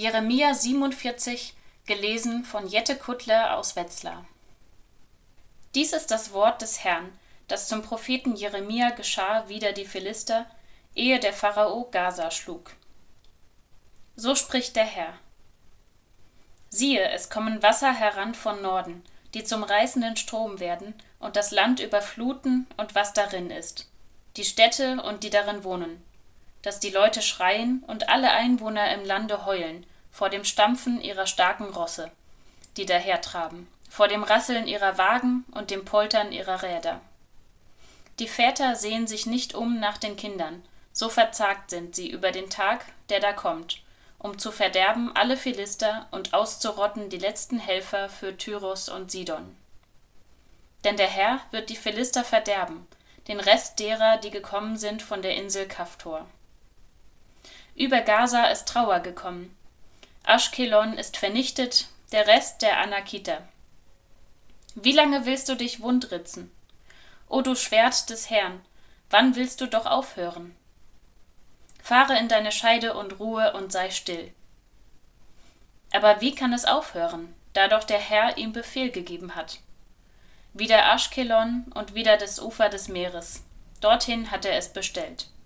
Jeremia 47, gelesen von Jette Kuttler aus Wetzlar. Dies ist das Wort des Herrn, das zum Propheten Jeremia geschah wider die Philister, ehe der Pharao Gaza schlug. So spricht der Herr: Siehe, es kommen Wasser heran von Norden, die zum reißenden Strom werden und das Land überfluten und was darin ist, die Städte und die darin wohnen, dass die Leute schreien und alle Einwohner im Lande heulen vor dem Stampfen ihrer starken Rosse, die dahertraben, vor dem Rasseln ihrer Wagen und dem Poltern ihrer Räder. Die Väter sehen sich nicht um nach den Kindern, so verzagt sind sie über den Tag, der da kommt, um zu verderben alle Philister und auszurotten die letzten Helfer für Tyros und Sidon. Denn der Herr wird die Philister verderben, den Rest derer, die gekommen sind von der Insel Kaftor. Über Gaza ist Trauer gekommen. Ashkelon ist vernichtet, der Rest der Anakita. Wie lange willst du dich wundritzen? O du Schwert des Herrn, wann willst du doch aufhören? Fahre in deine Scheide und ruhe und sei still. Aber wie kann es aufhören, da doch der Herr ihm Befehl gegeben hat? Wieder Ashkelon und wieder das Ufer des Meeres, dorthin hat er es bestellt.